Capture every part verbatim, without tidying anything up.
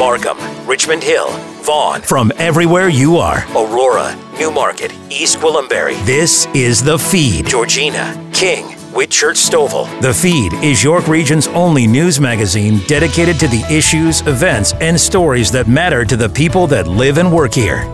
Markham, Richmond Hill, Vaughan. From everywhere you are. Aurora, Newmarket, East Gwillimbury. This is The Feed. Georgina, King, Whitchurch Stouffville. The Feed is York Region's only news magazine dedicated to the issues, events, and stories that matter to the people that live and work here.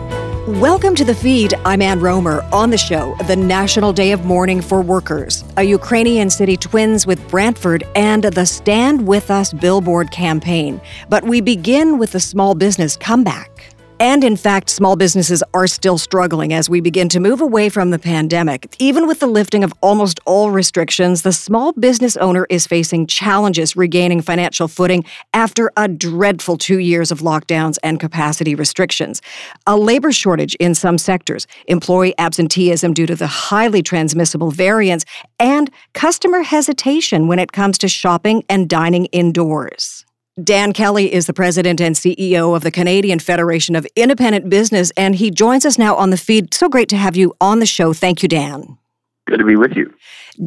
Welcome to The Feed. I'm Ann Romer. On the show, the National Day of Mourning for Workers, a Ukrainian city twins with Brantford, and the Stand With Us billboard campaign. But we begin with the small business comeback. And in fact, small businesses are still struggling as we begin to move away from the pandemic. Even with the lifting of almost all restrictions, the small business owner is facing challenges regaining financial footing after a dreadful two years of lockdowns and capacity restrictions. A labor shortage in some sectors, employee absenteeism due to the highly transmissible variants, and customer hesitation when it comes to shopping and dining indoors. Dan Kelly is the president and C E O of the Canadian Federation of Independent Business, and he joins us now on The Feed. So great to have you on the show. Thank you, Dan. Good to be with you.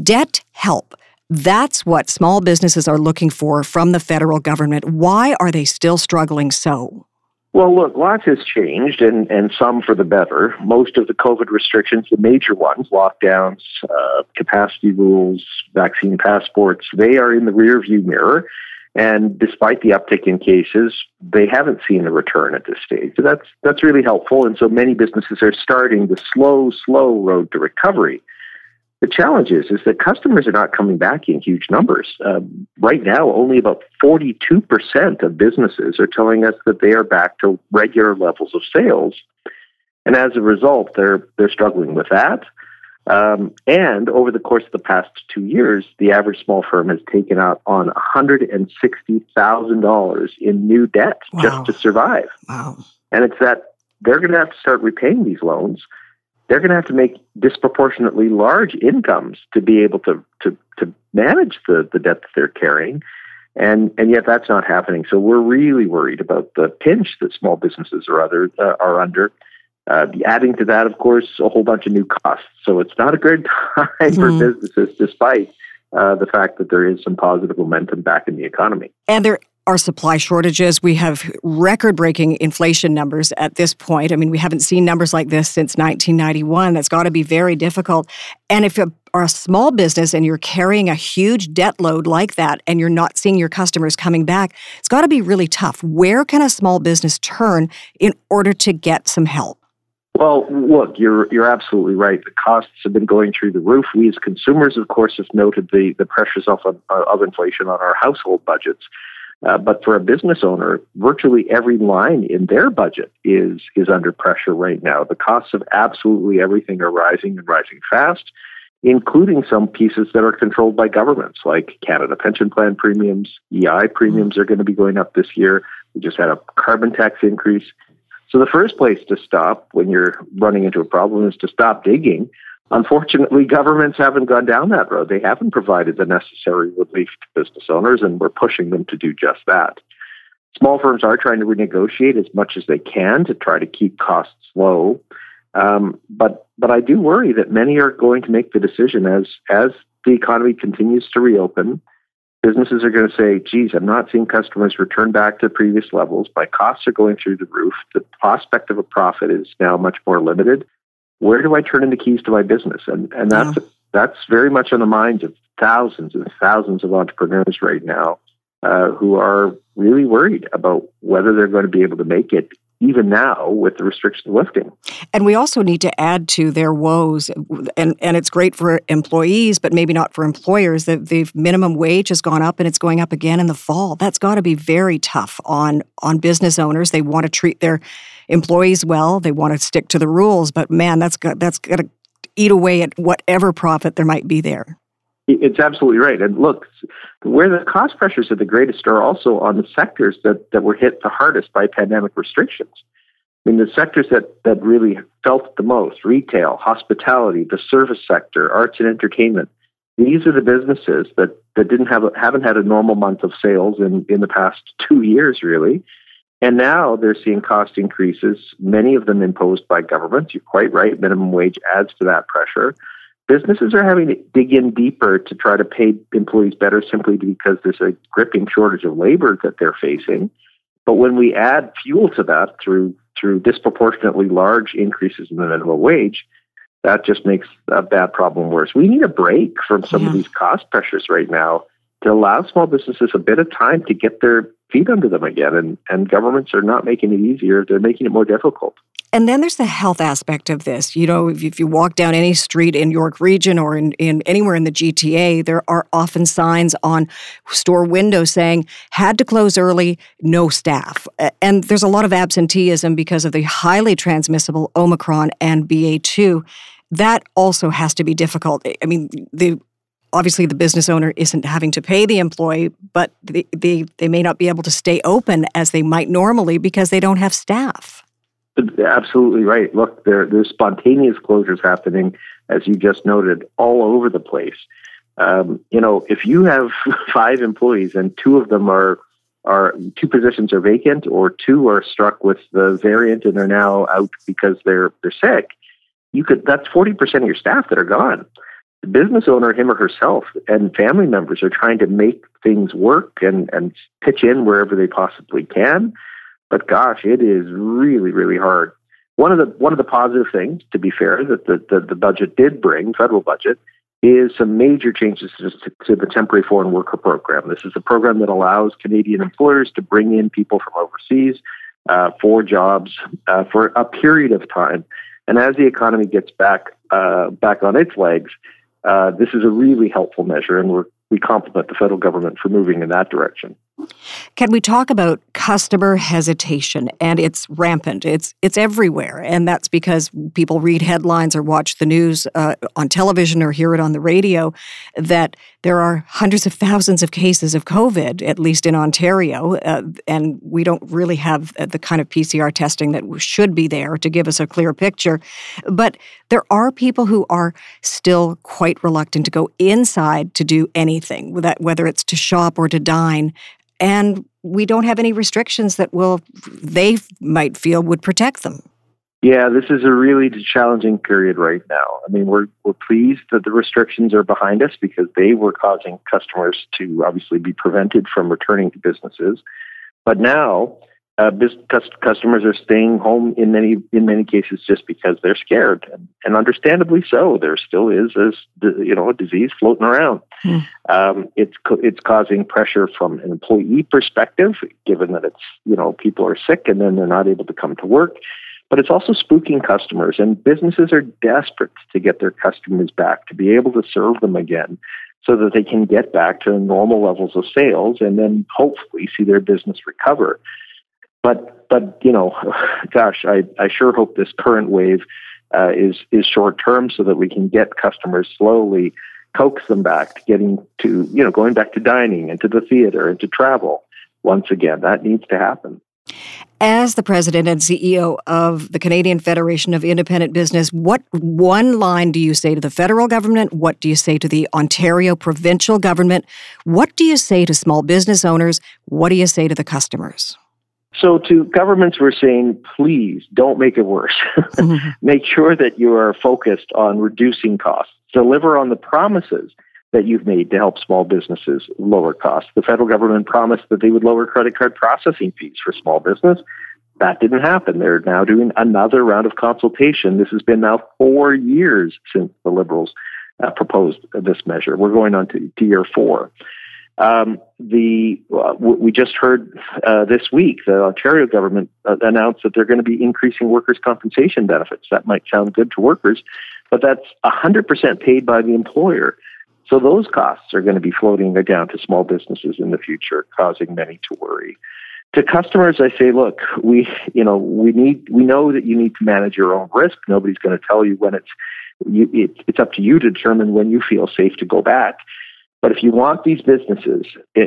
Debt help. That's what small businesses are looking for from the federal government. Why are they still struggling so? Well, look, lots has changed, and, and some for the better. Most of the COVID restrictions, the major ones, lockdowns, uh, capacity rules, vaccine passports, they are in the rearview mirror. And despite the uptick in cases, they haven't seen a return at this stage. So that's that's really helpful. And so many businesses are starting the slow, slow road to recovery. The challenge is, is that customers are not coming back in huge numbers. Uh, right now, only about forty-two percent of businesses are telling us that they are back to regular levels of sales. And as a result, they're they're struggling with that. Um, and over the course of the past two years, the average small firm has taken out on one hundred sixty thousand dollars in new debt wow. just to survive. Wow. And it's that they're going to have to start repaying these loans. They're going to have to make disproportionately large incomes to be able to to, to manage the, the debt that they're carrying. And and yet that's not happening. So we're really worried about the pinch that small businesses are, other, uh, are under. Uh, adding to that, of course, a whole bunch of new costs. So it's not a good time mm-hmm. for businesses, despite uh, the fact that there is some positive momentum back in the economy. And there are supply shortages. We have record-breaking inflation numbers at this point. I mean, we haven't seen numbers like this since nineteen ninety-one. That's got to be very difficult. And if you are a small business and you're carrying a huge debt load like that and you're not seeing your customers coming back, it's got to be really tough. Where can a small business turn in order to get some help? Well, look, you're you're absolutely right. The costs have been going through the roof. We as consumers, of course, have noted the, the pressures of, of inflation on our household budgets. Uh, but for a business owner, virtually every line in their budget is is under pressure right now. The costs of absolutely everything are rising and rising fast, including some pieces that are controlled by governments, like Canada Pension Plan premiums. E I premiums are going to be going up this year. We just had a carbon tax increase. So the first place to stop when you're running into a problem is to stop digging. Unfortunately, governments haven't gone down that road. They haven't provided the necessary relief to business owners, and we're pushing them to do just that. Small firms are trying to renegotiate as much as they can to try to keep costs low. Um, but but I do worry that many are going to make the decision as as the economy continues to reopen. Businesses are going to say, geez, I'm not seeing customers return back to previous levels. My costs are going through the roof. The prospect of a profit is now much more limited. Where do I turn in the keys to my business? And and that's yeah. that's very much on the minds of thousands and thousands of entrepreneurs right now uh, who are really worried about whether they're going to be able to make it even now with the restriction lifting. And we also need to add to their woes, and, and it's great for employees, but maybe not for employers. The, the minimum wage has gone up, and it's going up again in the fall. That's got to be very tough on, on business owners. They want to treat their employees well. They want to stick to the rules, but man, that's got, that's got to eat away at whatever profit there might be there. It's absolutely right. And look, where the cost pressures are the greatest are also on the sectors that, that were hit the hardest by pandemic restrictions. I mean, the sectors that, that really felt the most, retail, hospitality, the service sector, arts and entertainment, these are the businesses that, that didn't have haven't had a normal month of sales in, in the past two years, really. And now they're seeing cost increases, many of them imposed by governments. You're quite right. Minimum wage adds to that pressure. Businesses are having to dig in deeper to try to pay employees better simply because there's a gripping shortage of labor that they're facing. But when we add fuel to that through through disproportionately large increases in the minimum wage, that just makes a bad problem worse. We need a break from some yeah. of these cost pressures right now to allow small businesses a bit of time to get their feet under them again. And, and governments are not making it easier. They're making it more difficult. And then there's the health aspect of this. You know, if, if you walk down any street in York Region or in, in anywhere in the G T A, there are often signs on store windows saying, had to close early, no staff. And there's a lot of absenteeism because of the highly transmissible Omicron and B A two. That also has to be difficult. I mean, the obviously, the business owner isn't having to pay the employee, but they, they, they may not be able to stay open as they might normally because they don't have staff. Absolutely right. Look, there, there's spontaneous closures happening, as you just noted, all over the place. Um, you know, if you have five employees and two of them are, are two positions are vacant or two are struck with the variant and are now out because they're they're sick, you could that's forty percent of your staff that are gone. The business owner, him or herself, and family members are trying to make things work and, and pitch in wherever they possibly can. But gosh, it is really, really hard. One of the one of the positive things, to be fair, that the, the, the budget did bring, federal budget, is some major changes to, to the temporary foreign worker program. This is a program that allows Canadian employers to bring in people from overseas uh, for jobs uh, for a period of time. And as the economy gets back uh, back on its legs, Uh, this is a really helpful measure, and we're, we compliment the federal government for moving in that direction. Can we talk about customer hesitation? And it's rampant. It's it's everywhere, and that's because people read headlines or watch the news uh, on television or hear it on the radio that there are hundreds of thousands of cases of COVID, at least in Ontario, uh, and we don't really have the kind of P C R testing that should be there to give us a clear picture. But there are people who are still quite reluctant to go inside to do anything, whether it's to shop or to dine. And we don't have any restrictions that will they might feel would protect them. Yeah, this is a really challenging period right now. I mean, we're we're pleased that the restrictions are behind us because they were causing customers to obviously be prevented from returning to businesses. But now, uh, business, customers are staying home in many in many cases just because they're scared, and, and understandably so. There still is this you know a disease floating around. Hmm. Um, it's it's causing pressure from an employee perspective, given that it's you know people are sick and then they're not able to come to work. But it's also spooking customers, and businesses are desperate to get their customers back, to be able to serve them again so that they can get back to normal levels of sales and then hopefully see their business recover. But, but you know, gosh, I, I sure hope this current wave uh, is, is short-term so that we can get customers slowly, coax them back to getting to, you know, going back to dining and to the theater and to travel. Once again, that needs to happen. As the president and C E O of the Canadian Federation of Independent Business, what one line do you say to the federal government? What do you say to the Ontario provincial government? What do you say to small business owners? What do you say to the customers? So to governments, we're saying, please don't make it worse. Mm-hmm. Make sure that you are focused on reducing costs. Deliver on the promises that you've made to help small businesses lower costs. The federal government promised that they would lower credit card processing fees for small business. That didn't happen. They're now doing another round of consultation. This has been now four years since the Liberals uh, proposed this measure. We're going on to, to year four. Um, the uh, we just heard uh, this week the Ontario government uh, announced that they're going to be increasing workers' compensation benefits. That might sound good to workers, but that's one hundred percent paid by the employer. So those costs are going to be floating down to small businesses in the future, causing many to worry. To customers, I say, look, we, you know, we need, we know that you need to manage your own risk. Nobody's going to tell you when it's, you, it, it's up to you to determine when you feel safe to go back. But if you want these businesses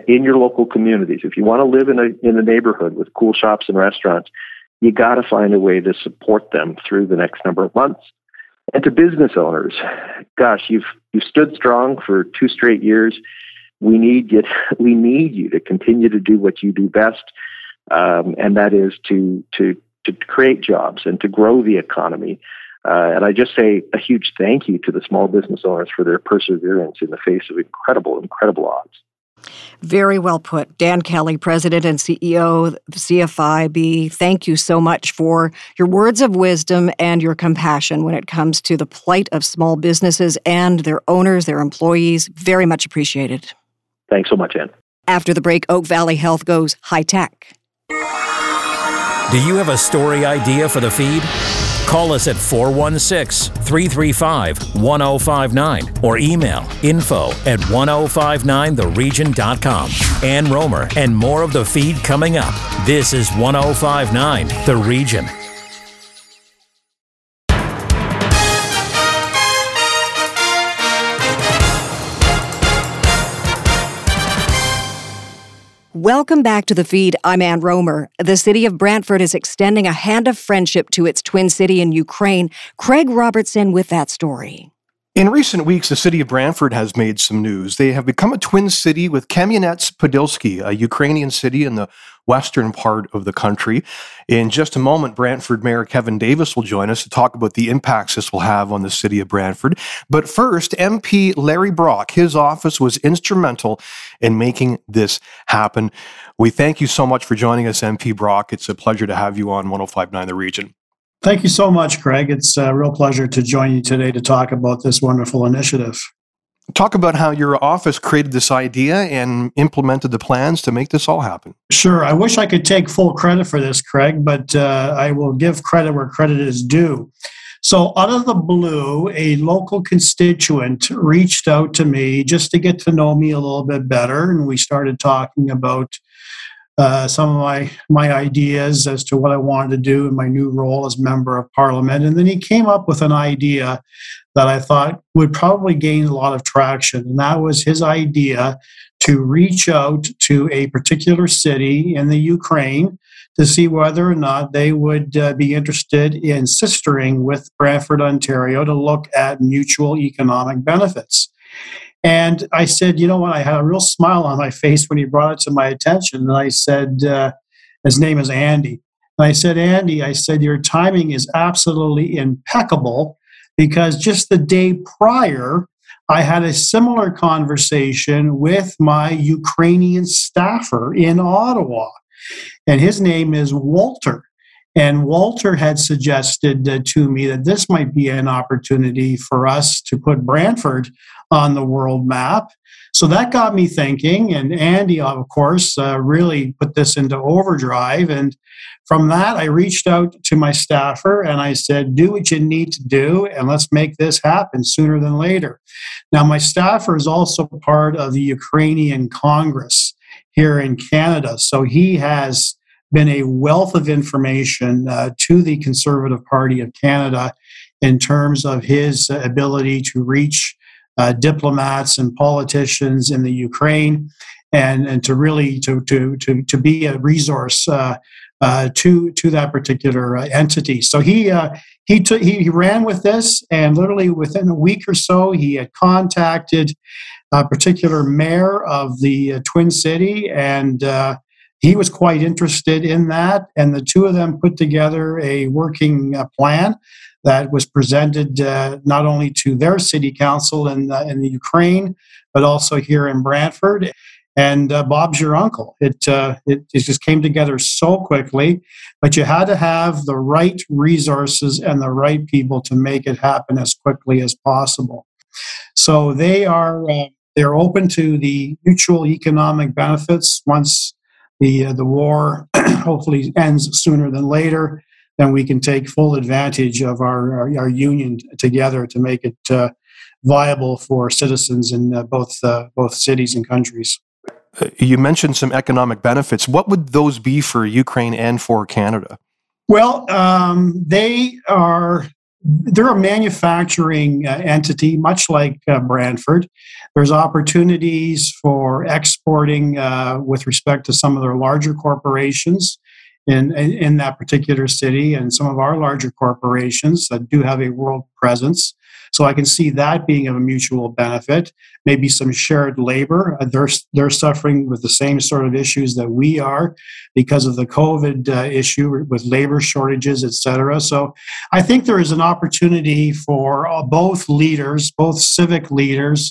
in your local communities, if you want to live in a in a neighborhood with cool shops and restaurants, you got to find a way to support them through the next number of months. And to business owners, gosh, you've you've stood strong for two straight years. We need you. We need you to continue to do what you do best, um, and that is to to to create jobs and to grow the economy. Uh, and I just say a huge thank you to the small business owners for their perseverance in the face of incredible, incredible odds. Very well put. Dan Kelly, President and C E O of C F I B, thank you so much for your words of wisdom and your compassion when it comes to the plight of small businesses and their owners, their employees. Very much appreciated. Thanks so much, Ann. After the break, Oak Valley Health goes high tech. Do you have a story idea for the feed? Call us at four one six, three three five, one oh five nine or email info at ten fifty-nine the region dot com. Ann Romer and more of the feed coming up. This is ten fifty-nine The Region. Welcome back to the feed. I'm Ann Romer. The city of Brantford is extending a hand of friendship to its twin city in Ukraine. Craig Robertson with that story. In recent weeks, the city of Brantford has made some news. They have become a twin city with Kamianets-Podilskyi, a Ukrainian city in the western part of the country. In just a moment, Brantford Mayor Kevin Davis will join us to talk about the impacts this will have on the city of Brantford. But first, M P Larry Brock, his office was instrumental in making this happen. We thank you so much for joining us, M P Brock. It's a pleasure to have you on ten fifty-nine The Region. Thank you so much, Craig. It's a real pleasure to join you today to talk about this wonderful initiative. Talk about how your office created this idea and implemented the plans to make this all happen. Sure. I wish I could take full credit for this, Craig, but uh, I will give credit where credit is due. So out of the blue, a local constituent reached out to me just to get to know me a little bit better, and we started talking about Uh, some of my, my ideas as to what I wanted to do in my new role as Member of Parliament. And then he came up with an idea that I thought would probably gain a lot of traction. And that was his idea to reach out to a particular city in the Ukraine to see whether or not they would uh, be interested in sistering with Brantford, Ontario, to look at mutual economic benefits. And I said, you know what, I had a real smile on my face when he brought it to my attention. And I said, uh, his name is Andy. And I said, Andy, I said, your timing is absolutely impeccable, because just the day prior, I had a similar conversation with my Ukrainian staffer in Ottawa. And his name is Walter. And Walter had suggested uh, to me that this might be an opportunity for us to put Brantford on the world map. So that got me thinking, and Andy, of course, uh, really put this into overdrive. And from that, I reached out to my staffer and I said, do what you need to do and let's make this happen sooner than later. Now, my staffer is also part of the Ukrainian Congress here in Canada. So he has been a wealth of information uh, to the Conservative Party of Canada in terms of his ability to reach uh, diplomats and politicians in the Ukraine, and, and to really to to to to be a resource uh, uh, to to that particular uh, entity. So he uh, he took he, he ran with this, and literally within a week or so, he had contacted a particular mayor of the uh, Twin City and. Uh, He was quite interested in that, and the two of them put together a working uh, plan that was presented uh, not only to their city council in the, in the Ukraine, but also here in Brantford. And uh, Bob's your uncle. It, uh, it it just came together so quickly, but you had to have the right resources and the right people to make it happen as quickly as possible. So they are uh, they're open to the mutual economic benefits once. The, uh, the war hopefully ends sooner than later, then we can take full advantage of our, our, our union together to make it uh, viable for citizens in uh, both uh, both cities and countries. You mentioned some economic benefits. What would those be for Ukraine and for Canada? Well, um, they are... They're a manufacturing uh, entity, much like uh, Brantford. There's opportunities for exporting uh, with respect to some of their larger corporations in, in, in that particular city, and some of our larger corporations that do have a world presence. So I can see that being of a mutual benefit. Maybe some shared labor. Uh, they're, they're suffering with the same sort of issues that we are because of the COVID uh, issue with labor shortages, et cetera. So I think there is an opportunity for uh, both leaders, both civic leaders,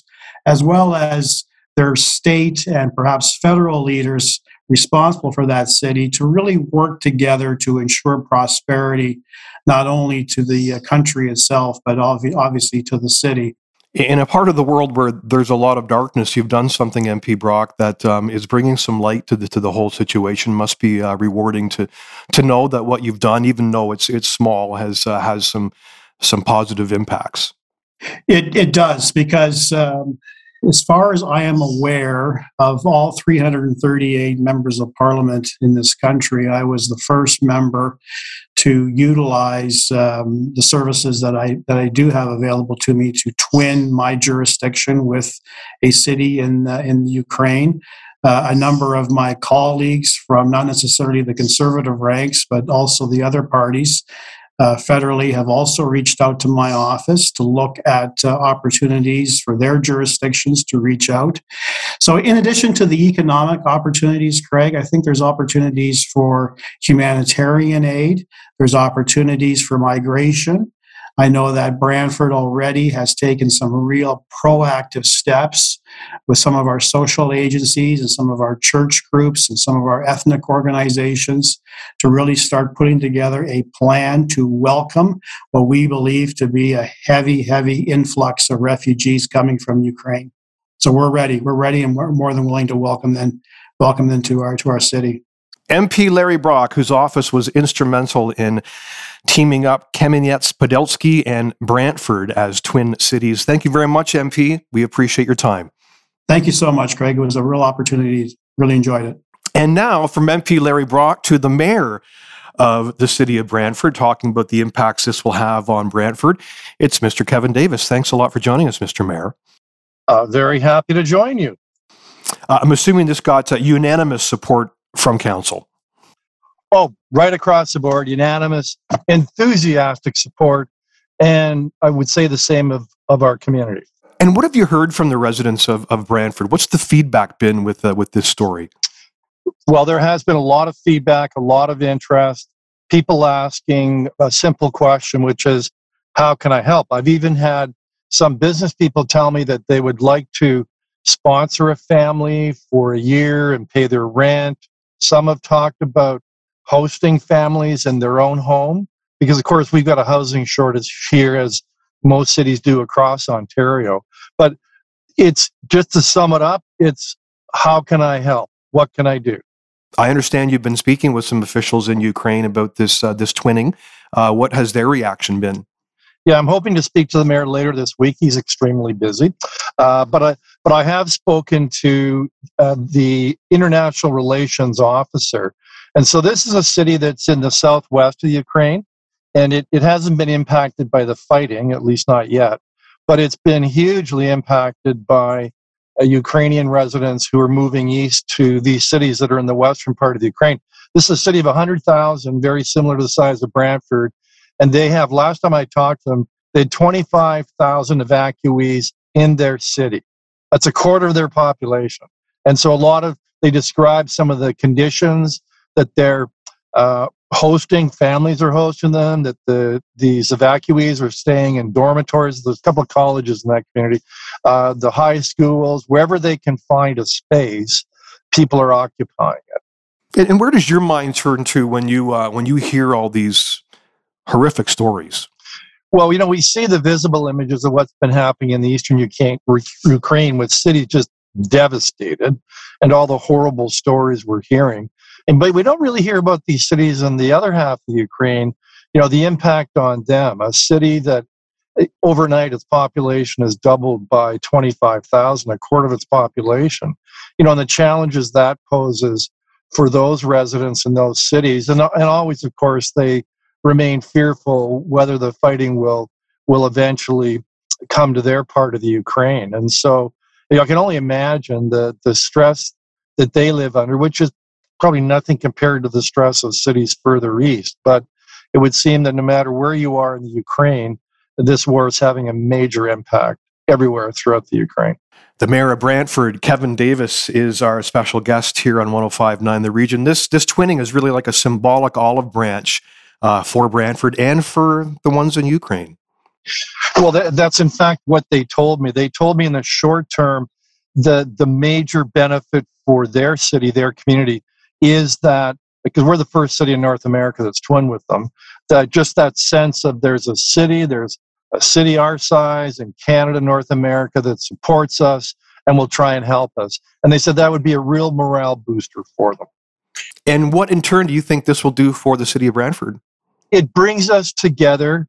as well as their state and perhaps federal leaders responsible for that city to really work together to ensure prosperity, not only to the country itself, but obviously to the city. In a part of the world where there's a lot of darkness, you've done something, M P Brock, that um, is bringing some light to the to the whole situation. Must be uh, rewarding to to know that what you've done, even though it's it's small, has uh, has some some positive impacts. It it does, because um, as far as I am aware, of all three hundred thirty-eight members of Parliament in this country, I was the first member to utilize um, the services that I that I do have available to me to twin my jurisdiction with a city in uh, in Ukraine. Uh, a number of my colleagues from not necessarily the Conservative ranks, but also the other parties uh, federally, have also reached out to my office to look at uh, opportunities for their jurisdictions to reach out. So in addition to the economic opportunities, Craig, I think there's opportunities for humanitarian aid. There's opportunities for migration. I know that Brantford already has taken some real proactive steps with some of our social agencies and some of our church groups and some of our ethnic organizations to really start putting together a plan to welcome what we believe to be a heavy, heavy influx of refugees coming from Ukraine. So we're ready. We're ready, and we're more than willing to welcome them, welcome them to our to our city. M P Larry Brock, whose office was instrumental in teaming up Kamianets-Podilskyi and Brantford as twin cities. Thank you very much, M P. We appreciate your time. Thank you so much, Craig. It was a real opportunity. Really enjoyed it. And now, from M P Larry Brock to the mayor of the city of Brantford, talking about the impacts this will have on Brantford, it's Mister Kevin Davis. Thanks a lot for joining us, Mister Mayor. Uh, very happy to join you. Uh, I'm assuming this got uh, unanimous support from council. Oh, right across the board, unanimous, enthusiastic support, and I would say the same of, of our community. And what have you heard from the residents of, of Brantford? What's the feedback been with uh, with this story? Well, there has been a lot of feedback, a lot of interest, people asking a simple question, which is, how can I help? I've even had some business people tell me that they would like to sponsor a family for a year and pay their rent. Some have talked about hosting families in their own home, because of course we've got a housing shortage here, as most cities do across Ontario. But it's, just to sum it up, it's how can I help? What can I do? I understand you've been speaking with some officials in Ukraine about this uh, this twinning. Uh, what has their reaction been? Yeah, I'm hoping to speak to the mayor later this week. He's extremely busy. Uh, but I but I have spoken to uh, the international relations officer. And so this is a city that's in the southwest of Ukraine, and it, it hasn't been impacted by the fighting, at least not yet. But it's been hugely impacted by uh, Ukrainian residents who are moving east to these cities that are in the western part of the Ukraine. This is a city of one hundred thousand, very similar to the size of Brantford. And they have, last time I talked to them, they had twenty-five thousand evacuees in their city. That's a quarter of their population. And so a lot of, they describe some of the conditions that they're uh, hosting, families are hosting them, that the these evacuees are staying in dormitories. There's a couple of colleges in that community. Uh, the high schools, wherever they can find a space, people are occupying it. And where does your mind turn to when you uh, when you hear all these horrific stories? Well, you know, we see the visible images of what's been happening in the eastern Ukraine, Ukraine with cities just devastated, and all the horrible stories we're hearing. And but we don't really hear about these cities in the other half of Ukraine, you know, the impact on them. A city that overnight its population is doubled by twenty-five thousand, a quarter of its population. You know, and the challenges that poses for those residents in those cities. And, and always, of course, they remain fearful whether the fighting will will eventually come to their part of the Ukraine. And so, you know, I can only imagine the, the stress that they live under, which is probably nothing compared to the stress of cities further east. But it would seem that no matter where you are in the Ukraine, this war is having a major impact everywhere throughout the Ukraine. The mayor of Brantford, Kevin Davis, is our special guest here on one oh five point nine The Region. This, this twinning is really like a symbolic olive branch Uh, for Brantford and for the ones in Ukraine. Well, that, that's in fact what they told me. They told me in the short term, the the major benefit for their city, their community, is that, because we're the first city in North America that's twinned with them, that just that sense of there's a city, there's a city our size in Canada, North America, that supports us and will try and help us. And they said that would be a real morale booster for them. And what in turn do you think this will do for the city of Brantford? It brings us together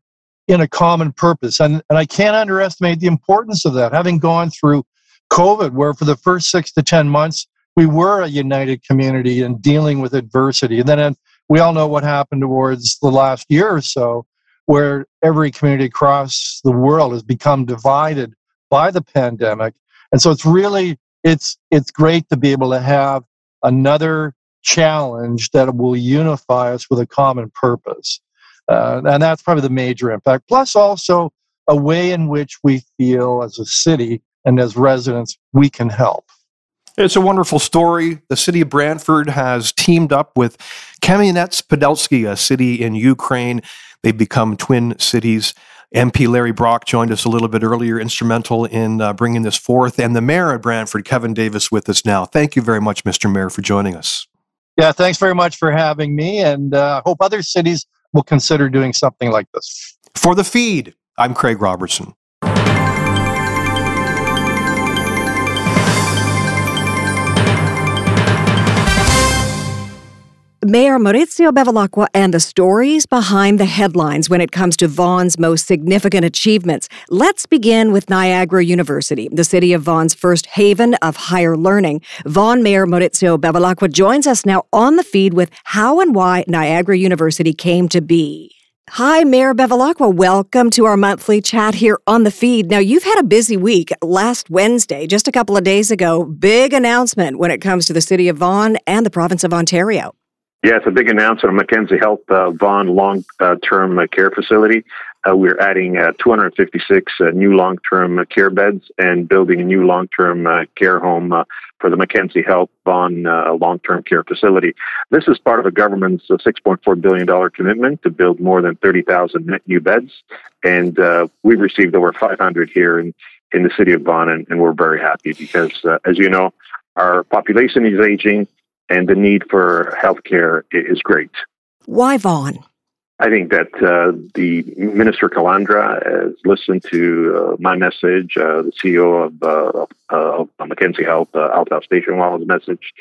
in a common purpose. And, and I can't underestimate the importance of that. Having gone through COVID, where for the first six to ten months, we were a united community in dealing with adversity. And then we all know what happened towards the last year or so, where every community across the world has become divided by the pandemic. And so it's really, it's it's great to be able to have another challenge that will unify us with a common purpose. Uh, and that's probably the major impact. Plus also a way in which we feel as a city and as residents, we can help. It's a wonderful story. The city of Brantford has teamed up with Kamianets-Podilskyi, a city in Ukraine. They've become twin cities. M P Larry Brock joined us a little bit earlier, instrumental in uh, bringing this forth. And the mayor of Brantford, Kevin Davis, with us now. Thank you very much, Mister Mayor, for joining us. Yeah, thanks very much for having me. And I uh, hope other cities will consider doing something like this. For The Feed, I'm Craig Robertson. Mayor Maurizio Bevilacqua and the stories behind the headlines when it comes to Vaughan's most significant achievements. Let's begin with Niagara University, the city of Vaughan's first haven of higher learning. Vaughan Mayor Maurizio Bevilacqua joins us now on The Feed with how and why Niagara University came to be. Hi, Mayor Bevilacqua. Welcome to our monthly chat here on The Feed. Now, you've had a busy week. Last Wednesday, just a couple of days ago, big announcement when it comes to the city of Vaughan and the province of Ontario. Yeah, it's a big announcement. Mackenzie Health uh, Vaughan long-term uh, uh, care facility. Uh, we're adding uh, two hundred fifty-six uh, new long-term uh, care beds and building a new long-term uh, care home uh, for the Mackenzie Health Vaughan uh, long-term care facility. This is part of the government's uh, six point four billion dollars commitment to build more than thirty thousand net new beds. And uh, we've received over five hundred here in, in the city of Vaughan, and, and we're very happy because, uh, as you know, our population is aging, and the need for healthcare is great. Why Vaughan? I think that uh, the Minister Calandra has listened to uh, my message, uh, the C E O of, uh, of, of Mackenzie Health, uh, Althoff Station Wall's message,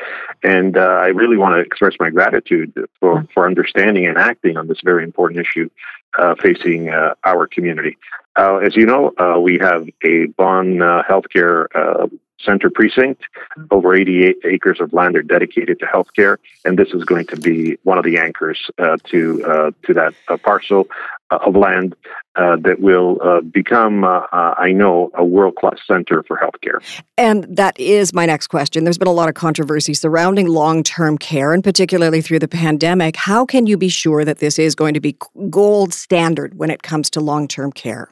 and uh, I really want to express my gratitude for, for understanding and acting on this very important issue uh, facing uh, our community. Uh, as you know, uh, we have a Vaughan uh, healthcare uh, Center precinct. Over eighty-eight acres of land are dedicated to healthcare, and this is going to be one of the anchors uh, to uh, to that uh, parcel uh, of land uh, that will uh, become, uh, uh, I know, a world-class center for healthcare. And that is my next question. There's been a lot of controversy surrounding long-term care, and particularly through the pandemic. How can you be sure that this is going to be gold standard when it comes to long-term care?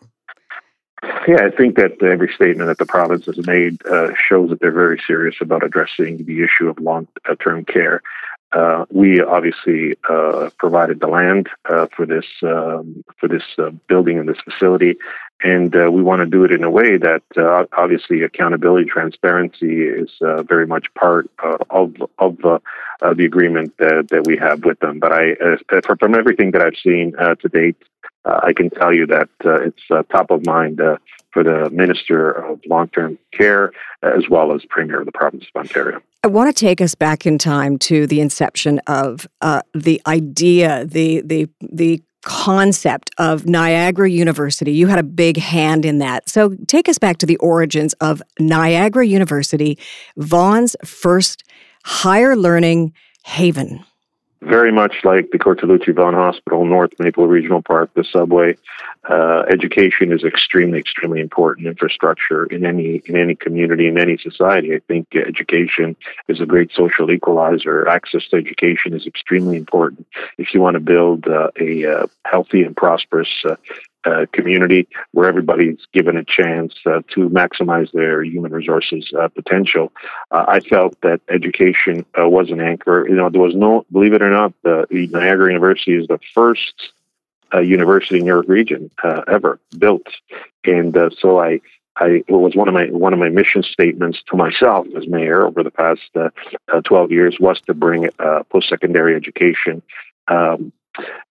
Yeah, I think that every statement that the province has made uh, shows that they're very serious about addressing the issue of long-term care. Uh, we obviously uh, provided the land uh, for this um, for this uh, building and this facility, and uh, we want to do it in a way that uh, obviously accountability, transparency is uh, very much part uh, of of uh, uh, the agreement that, that we have with them. But I, uh, from everything that I've seen uh, to date, Uh, I can tell you that uh, it's uh, top of mind uh, for the Minister of Long-Term Care, as well as Premier of the Province of Ontario. I want to take us back in time to the inception of uh, the idea, the the the concept of Niagara University. You had a big hand in that. So take us back to the origins of Niagara University, Vaughan's first higher learning haven. Very much like the Cortellucci Vaughan Hospital, North Maple Regional Park, the subway, uh, education is extremely, extremely important infrastructure in any in any community, in any society. I think education is a great social equalizer. Access to education is extremely important if you want to build uh, a uh, healthy and prosperous uh, Uh, community where everybody's given a chance uh, to maximize their human resources uh, potential. Uh, I felt that education uh, was an anchor. You know, there was no, believe it or not, the Niagara University is the first uh, university in New York region uh, ever built. And uh, so I I what was one of my one of my mission statements to myself as mayor over the past uh, uh, twelve years was to bring uh, post-secondary education um,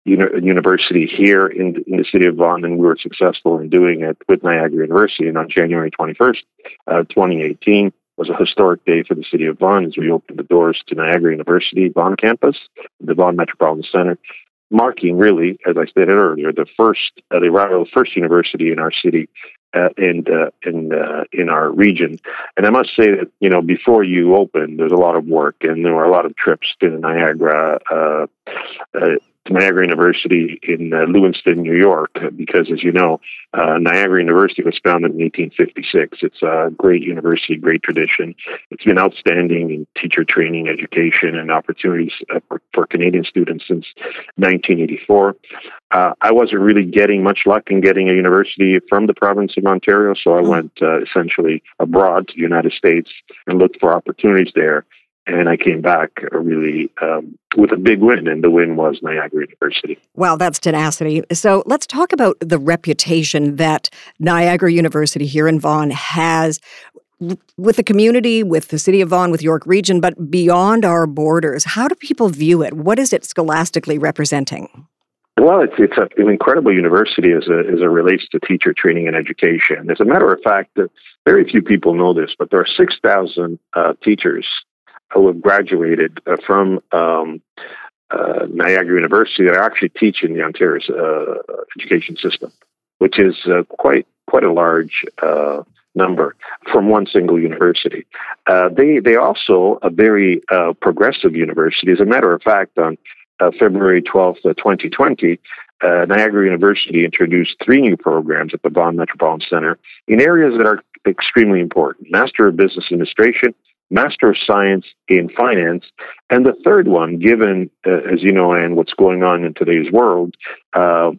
uni- university here in, in the city of Vaughan, and we were successful in doing it with Niagara University. And on January twenty-first, uh, twenty eighteen, was a historic day for the city of Vaughan as we opened the doors to Niagara University Vaughan campus, the Vaughan Metropolitan Center, marking really, as I stated earlier, the first uh, the arrival of the first university in our city uh, and uh, in uh, in our region. And I must say that, you know, before you open, there's a lot of work, and there were a lot of trips to Niagara. Uh, uh, Niagara University in uh, Lewiston, New York, because, as you know, uh, Niagara University was founded in eighteen fifty-six. It's a great university, great tradition. It's been outstanding in teacher training, education, and opportunities uh, for, for Canadian students since nineteen eighty-four. Uh, I wasn't really getting much luck in getting a university from the province of Ontario, so I went uh, essentially abroad to the United States and looked for opportunities there. And I came back really um, with a big win, and the win was Niagara University. Wow, that's tenacity. So let's talk about the reputation that Niagara University here in Vaughan has with the community, with the city of Vaughan, with York Region, but beyond our borders. How do people view it? What is it scholastically representing? Well, it's it's a, an incredible university as a, as it relates to teacher training and education. As a matter of fact, very few people know this, but there are six thousand uh, teachers who have graduated uh, from um, uh, Niagara University that are actually teaching the Ontario's uh, education system, which is uh, quite quite a large uh, number from one single university. Uh, they they also a very uh, progressive university. As a matter of fact, on uh, February twelfth, twenty twenty. Uh, Niagara University introduced three new programs at the Vaughan Metropolitan Centre in areas that are extremely important: Master of Business Administration, Master of Science in Finance, and the third one, given, uh, as you know, and what's going on in today's world, uh,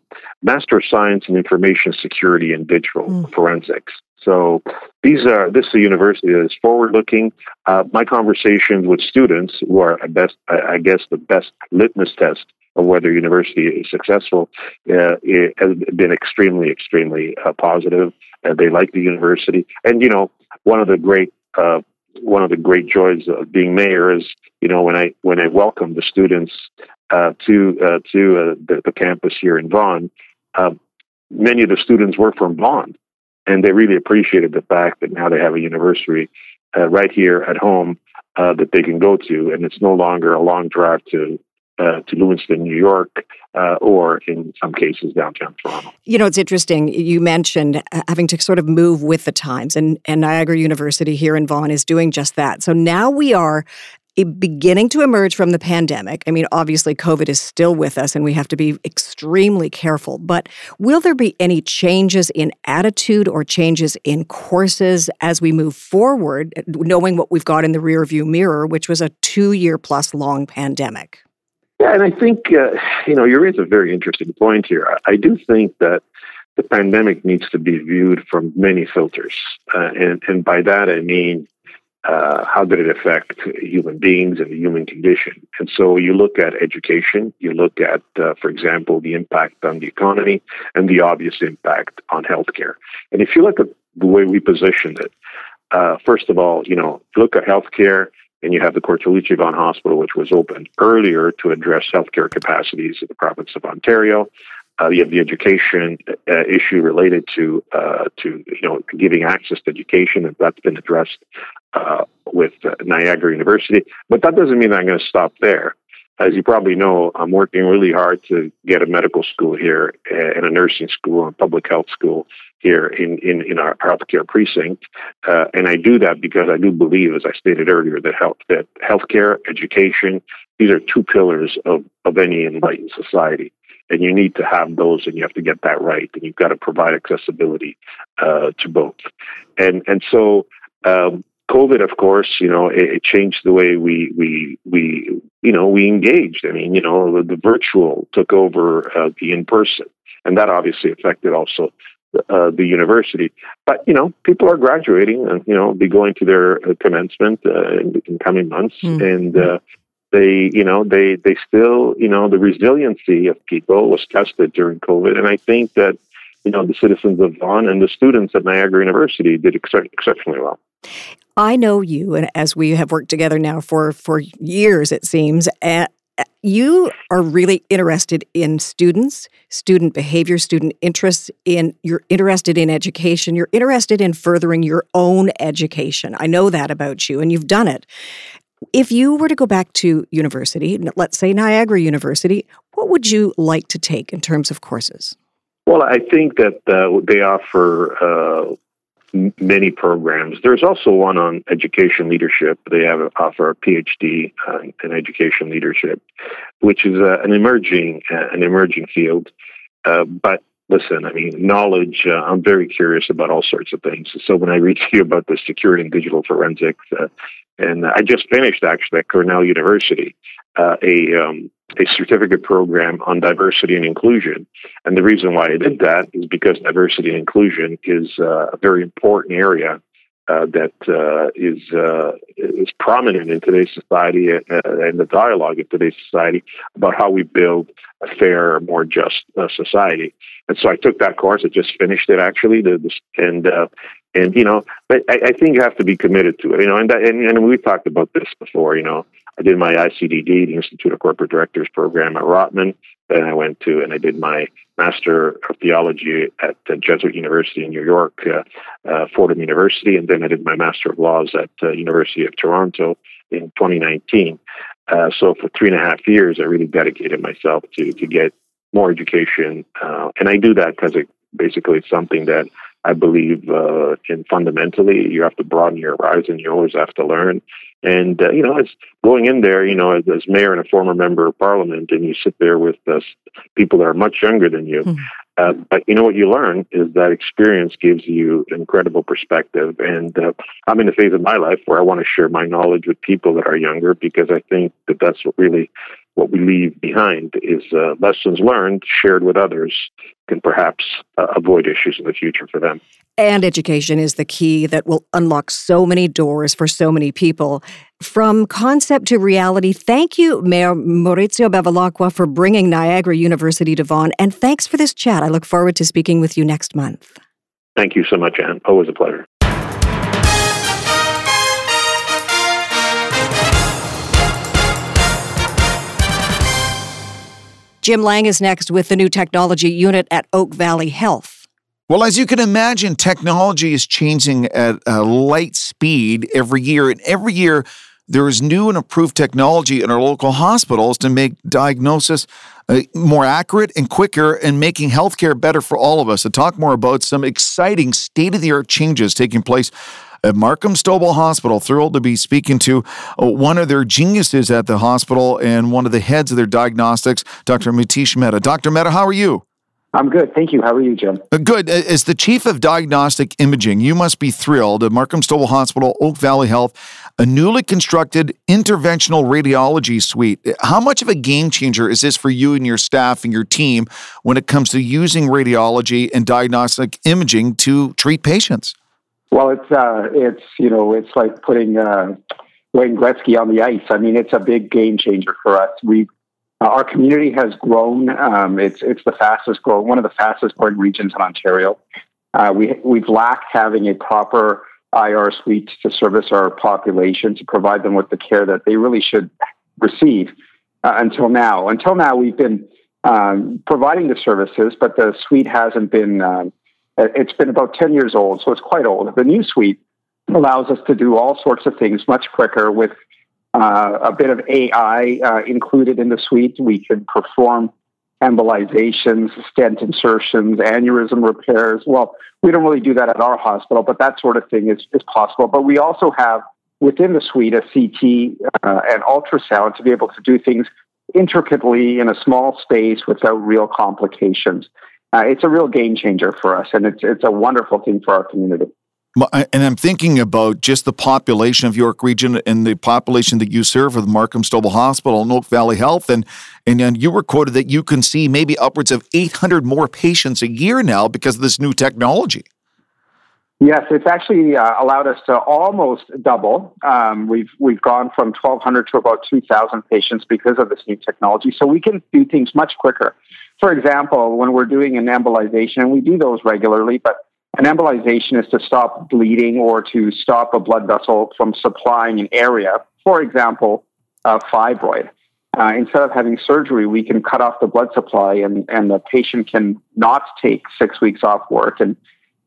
Master of Science in Information Security and Digital mm. Forensics. So these are this is a university that is forward-looking. Uh, my conversations with students, who are, best, I guess, the best litmus test of whether university is successful, uh, it has been extremely, extremely uh, positive. Uh, they like the university. And, you know, one of the great uh One of the great joys of being mayor is, you know, when I when I welcome the students uh, to uh, to uh, the, the campus here in Vaughan, uh, many of the students were from Vaughan, and they really appreciated the fact that now they have a university uh, right here at home uh, that they can go to, and it's no longer a long drive to Uh, to Lewiston, New York, uh, or in some cases, downtown Toronto. You know, it's interesting. You mentioned having to sort of move with the times, and, and Niagara University here in Vaughan is doing just that. So now we are beginning to emerge from the pandemic. I mean, obviously, COVID is still with us, and we have to be extremely careful. But will there be any changes in attitude or changes in courses as we move forward, knowing what we've got in the rearview mirror, which was a two-year-plus long pandemic? Yeah, and I think, uh, you know, you raise a very interesting point here. I, I do think that the pandemic needs to be viewed from many filters. Uh, and, and by that, I mean, uh, how did it affect human beings and the human condition? And so you look at education, you look at, uh, for example, the impact on the economy and the obvious impact on healthcare. And if you look at the way we positioned it, uh, first of all, you know, look at healthcare. And you have the Cortellucci Vaughan Hospital, which was opened earlier to address healthcare capacities in the province of Ontario. Uh, you have the education uh, issue related to uh, to you know giving access to education, and that's been addressed uh, with uh, Niagara University. But that doesn't mean I'm going to stop there. As you probably know, I'm working really hard to get a medical school here and a nursing school and a public health school here in, in, in our healthcare precinct. Uh, and I do that because I do believe, as I stated earlier, that health, that healthcare, education, these are two pillars of, of any enlightened society. And you need to have those, and you have to get that right. And you've got to provide accessibility uh, to both. And, and so, um, COVID, of course, you know, it, it changed the way we, we, we, you know, we engaged. I mean, you know, the, the virtual took over uh, the in-person, and that obviously affected also uh, the university. But, you know, people are graduating and, you know, be going to their uh, commencement uh, in, in coming months. Mm-hmm. And uh, they, you know, they, they still, you know, the resiliency of people was tested during COVID. And I think that you know, the citizens of Vaughan and the students at Niagara University did ex- exceptionally well. I know you, and as we have worked together now for, for years, it seems, and you are really interested in students, student behavior, student interests, in, you're interested in education, you're interested in furthering your own education. I know that about you, and you've done it. If you were to go back to university, let's say Niagara University, what would you like to take in terms of courses? Well, I think that uh, they offer uh, many programs. There's also one on education leadership. They have offer a PhD uh, in education leadership, which is uh, an emerging uh, an emerging field. Uh, but listen, I mean, knowledge, uh, I'm very curious about all sorts of things. So when I read to you about the security and digital forensics, uh, and I just finished, actually, at Cornell University, uh, a um, a certificate program on diversity and inclusion. And the reason why I did that is because diversity and inclusion is uh, a very important area uh, that uh, is uh, is prominent in today's society and uh, the dialogue in today's society about how we build a fair, more just uh, society. And so I took that course. I just finished it, actually, the, the, and uh, and you know, but I, I think you have to be committed to it. You know, and that, and, and we've talked about this before. You know, I did my I C D D, the Institute of Corporate Directors program at Rotman. Then I went to and I did my Master of Theology at the Jesuit University in New York, uh, uh, Fordham University, and then I did my Master of Laws at the uh, University of Toronto in twenty nineteen. Uh, so for three and a half years, I really dedicated myself to to get more education, uh, and I do that because it basically it's something that I believe uh, in fundamentally. You have to broaden your horizon. You always have to learn. And, uh, you know, it's going in there, you know, as, as mayor and a former member of parliament, and you sit there with uh, people that are much younger than you. Mm. Uh, but, you know, what you learn is that experience gives you incredible perspective. And uh, I'm in the phase of my life where I want to share my knowledge with people that are younger, because I think that that's what really what we leave behind is uh, lessons learned shared with others can perhaps uh, avoid issues in the future for them. And education is the key that will unlock so many doors for so many people. From concept to reality, thank you, Mayor Maurizio Bevilacqua, for bringing Niagara University to Vaughan, and thanks for this chat. I look forward to speaking with you next month. Thank you so much, Anne. Always a pleasure. Jim Lang is next with the new technology unit at Oak Valley Health. Well, as you can imagine, technology is changing at a light speed every year. And every year, there is new and improved technology in our local hospitals to make diagnosis uh, more accurate and quicker and making healthcare better for all of us. To talk more about some exciting state-of-the-art changes taking place at Markham Stouffville Hospital, thrilled to be speaking to one of their geniuses at the hospital and one of the heads of their diagnostics, Doctor Mitesh Mehta. Doctor Mehta, how are you? I'm good. Thank you. How are you, Jim? Good. As the chief of diagnostic imaging, you must be thrilled at Markham Stouffville Hospital, Oak Valley Health, a newly constructed interventional radiology suite. How much of a game changer is this for you and your staff and your team when it comes to using radiology and diagnostic imaging to treat patients? Well, it's, uh, it's you know, it's like putting uh, Wayne Gretzky on the ice. I mean, it's a big game changer for us. We've Uh, our community has grown. Um, it's it's the fastest growing, one of the fastest growing regions in Ontario. Uh, we we've lacked having a proper I R suite to service our population, to provide them with the care that they really should receive. Uh, until now, until now, we've been um, providing the services, but the suite hasn't been. Um, it's been about ten years old, so it's quite old. The new suite allows us to do all sorts of things much quicker with. Uh, a bit of A I uh, included in the suite. We can perform embolizations, stent insertions, aneurysm repairs. Well, we don't really do that at our hospital, but that sort of thing is, is possible. But we also have within the suite a C T uh, and ultrasound to be able to do things intricately in a small space without real complications. Uh, it's a real game changer for us, and it's it's a wonderful thing for our community. And I'm thinking about just the population of York Region and the population that you serve with Markham Stouffville Hospital and Oak Valley Health. And, and and you were quoted that you can see maybe upwards of eight hundred more patients a year now because of this new technology. Yes, it's actually uh, allowed us to almost double. Um, we've we've gone from twelve hundred to about two thousand patients because of this new technology. So we can do things much quicker. For example, when we're doing an embolization, and we do those regularly, but an embolization is to stop bleeding or to stop a blood vessel from supplying an area, for example, a fibroid. Uh, instead of having surgery, we can cut off the blood supply, and, and the patient can not take six weeks off work and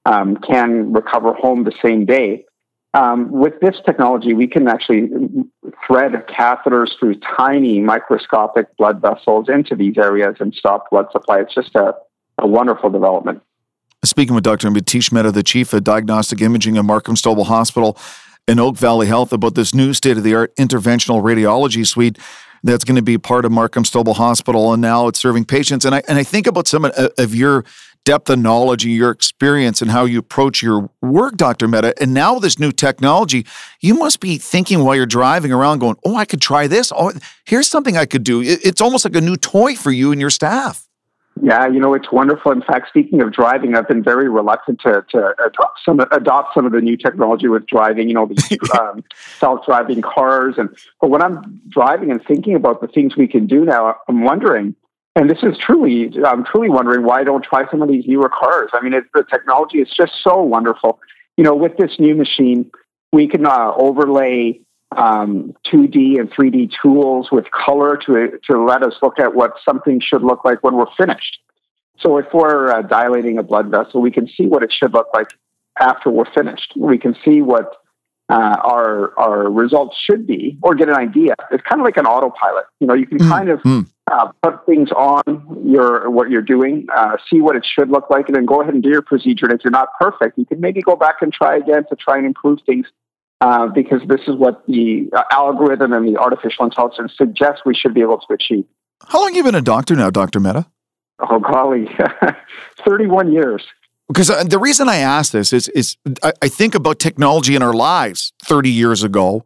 Um, can recover home the same day. Um, with this technology, we can actually thread catheters through tiny microscopic blood vessels into these areas and stop blood supply. It's just a, a wonderful development. Speaking with Doctor Mitesh Mehta, the Chief of Diagnostic Imaging at Markham Stouffville Hospital and Oak Valley Health, about this new state-of-the-art interventional radiology suite that's going to be part of Markham Stouffville Hospital, and now it's serving patients. And I and I think about some of your depth of knowledge and your experience and how you approach your work, Doctor Mehta. And now this new technology, you must be thinking while you're driving around going, oh, I could try this. Oh, here's something I could do. It's almost like a new toy for you and your staff. Yeah, you know, it's wonderful. In fact, speaking of driving, I've been very reluctant to, to adopt, some, adopt some of the new technology with driving, you know, these um, self-driving cars. And But when I'm driving and thinking about the things we can do now, I'm wondering, and this is truly, I'm truly wondering why I don't try some of these newer cars. I mean, it, the technology is just so wonderful. You know, with this new machine, we can uh, overlay um, two D and three D tools with color to to let us look at what something should look like when we're finished. So if we're uh, dilating a blood vessel, we can see what it should look like after we're finished. We can see what uh, our our results should be or get an idea. It's kind of like an autopilot. You know, you can mm-hmm. kind of... Mm-hmm. Uh, put things on your what you're doing, uh, see what it should look like, and then go ahead and do your procedure. And if you're not perfect, you can maybe go back and try again to try and improve things uh, because this is what the uh, algorithm and the artificial intelligence suggests we should be able to achieve. How long have you been a doctor now, Doctor Mehta? Oh, golly, thirty-one years. Because the reason I ask this is, is I think about technology in our lives thirty years ago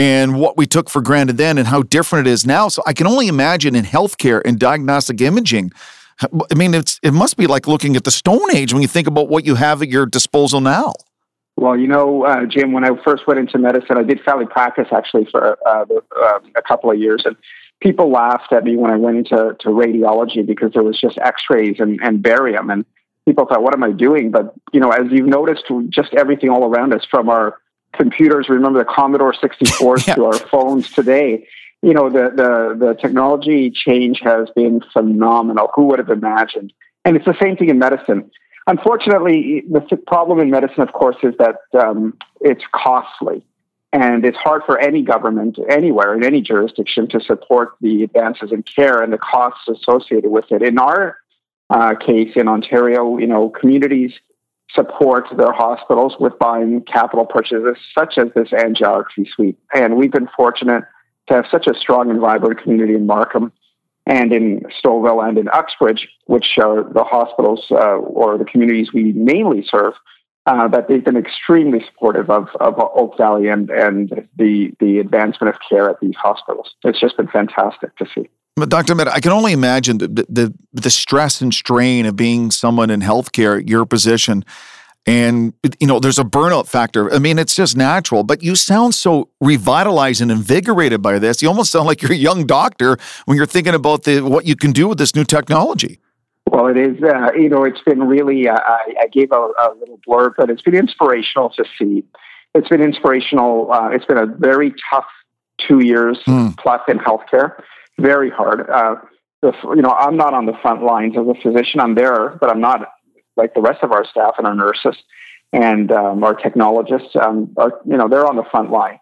and what we took for granted then and how different it is now. So I can only imagine in healthcare and diagnostic imaging. I mean, it's it must be like looking at the Stone Age when you think about what you have at your disposal now. Well, you know, uh, Jim, when I first went into medicine, I did family practice actually for uh, uh, a couple of years. And people laughed at me when I went into to radiology because there was just x-rays and, and barium and people thought, what am I doing? But, you know, as you've noticed, just everything all around us from our computers, remember the Commodore sixty-fours yeah. to our phones today, you know, the, the, the technology change has been phenomenal. Who would have imagined? And it's the same thing in medicine. Unfortunately, the problem in medicine, of course, is that um, it's costly. And it's hard for any government anywhere in any jurisdiction to support the advances in care and the costs associated with it. In our Uh, case in Ontario, you know, communities support their hospitals with buying capital purchases such as this angiography suite. And we've been fortunate to have such a strong and vibrant community in Markham and in Stouffville and in Uxbridge, which are the hospitals uh, or the communities we mainly serve, uh, that they've been extremely supportive of, of Oak Valley and, and the, the advancement of care at these hospitals. It's just been fantastic to see. But Doctor Mehta, I can only imagine the, the the stress and strain of being someone in healthcare, your position, and, you know, there's a burnout factor. I mean, it's just natural, but you sound so revitalized and invigorated by this. You almost sound like you're a young doctor when you're thinking about the, what you can do with this new technology. Well, it is, uh, you know, it's been really, uh, I, I gave a, a little blurb, but it's been inspirational to see. It's been inspirational. Uh, it's been a very tough two years mm. plus in healthcare. Very hard. Uh, you know, I'm not on the front lines as a physician. I'm there, but I'm not like the rest of our staff and our nurses and um, our technologists. Um, are, you know, they're on the front line.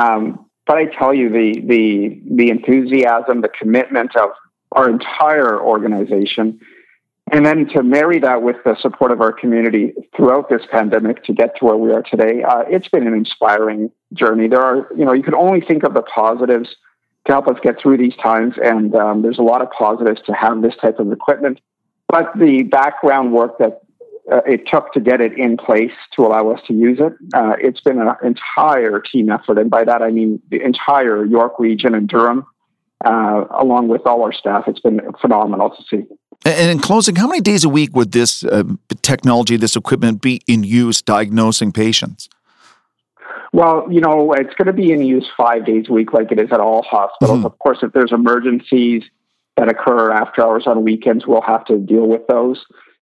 Um, but I tell you, the the the enthusiasm, the commitment of our entire organization, and then to marry that with the support of our community throughout this pandemic to get to where we are today, uh, it's been an inspiring journey. There are, you know, you can only think of the positives to help us get through these times, and um, there's a lot of positives to have this type of equipment. But the background work that uh, it took to get it in place to allow us to use it, uh, it's been an entire team effort, and by that I mean the entire York region and Durham, uh, along with all our staff. It's been phenomenal to see. And in closing, how many days a week would this uh, technology, this equipment be in use diagnosing patients? Well, you know, it's going to be in use five days a week like it is at all hospitals. Mm-hmm. Of course, if there's emergencies that occur after hours on weekends, we'll have to deal with those.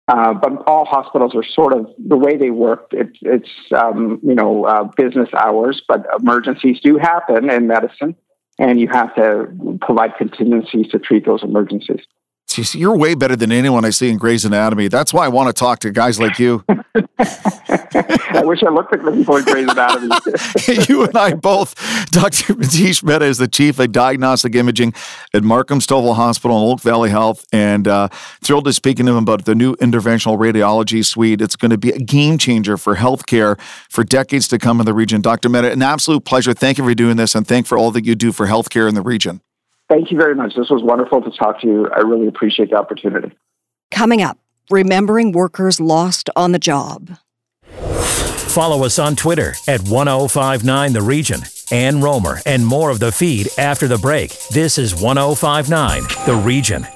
Uh, but all hospitals are sort of, the way they work, it, it's, um, you know, uh, business hours, but emergencies do happen in medicine, and you have to provide contingencies to treat those emergencies. Jeez, you're way better than anyone I see in Grey's Anatomy. That's why I want to talk to guys like you. I wish I looked at them before Grey's Anatomy. You and I both. Doctor Mitesh Mehta is the Chief of Diagnostic Imaging at Markham Stouffville Hospital in Oak Valley Health, and uh, thrilled to speak to him about the new interventional radiology suite. It's going to be a game changer for healthcare for decades to come in the region. Doctor Mehta, an absolute pleasure. Thank you for doing this, and thank you for all that you do for healthcare in the region. Thank you very much. This was wonderful to talk to you. I really appreciate the opportunity. Coming up, remembering workers lost on the job. Follow us on Twitter at ten fifty-nine The Region. Ann Romer and more of the feed after the break. This is ten fifty-nine The Region.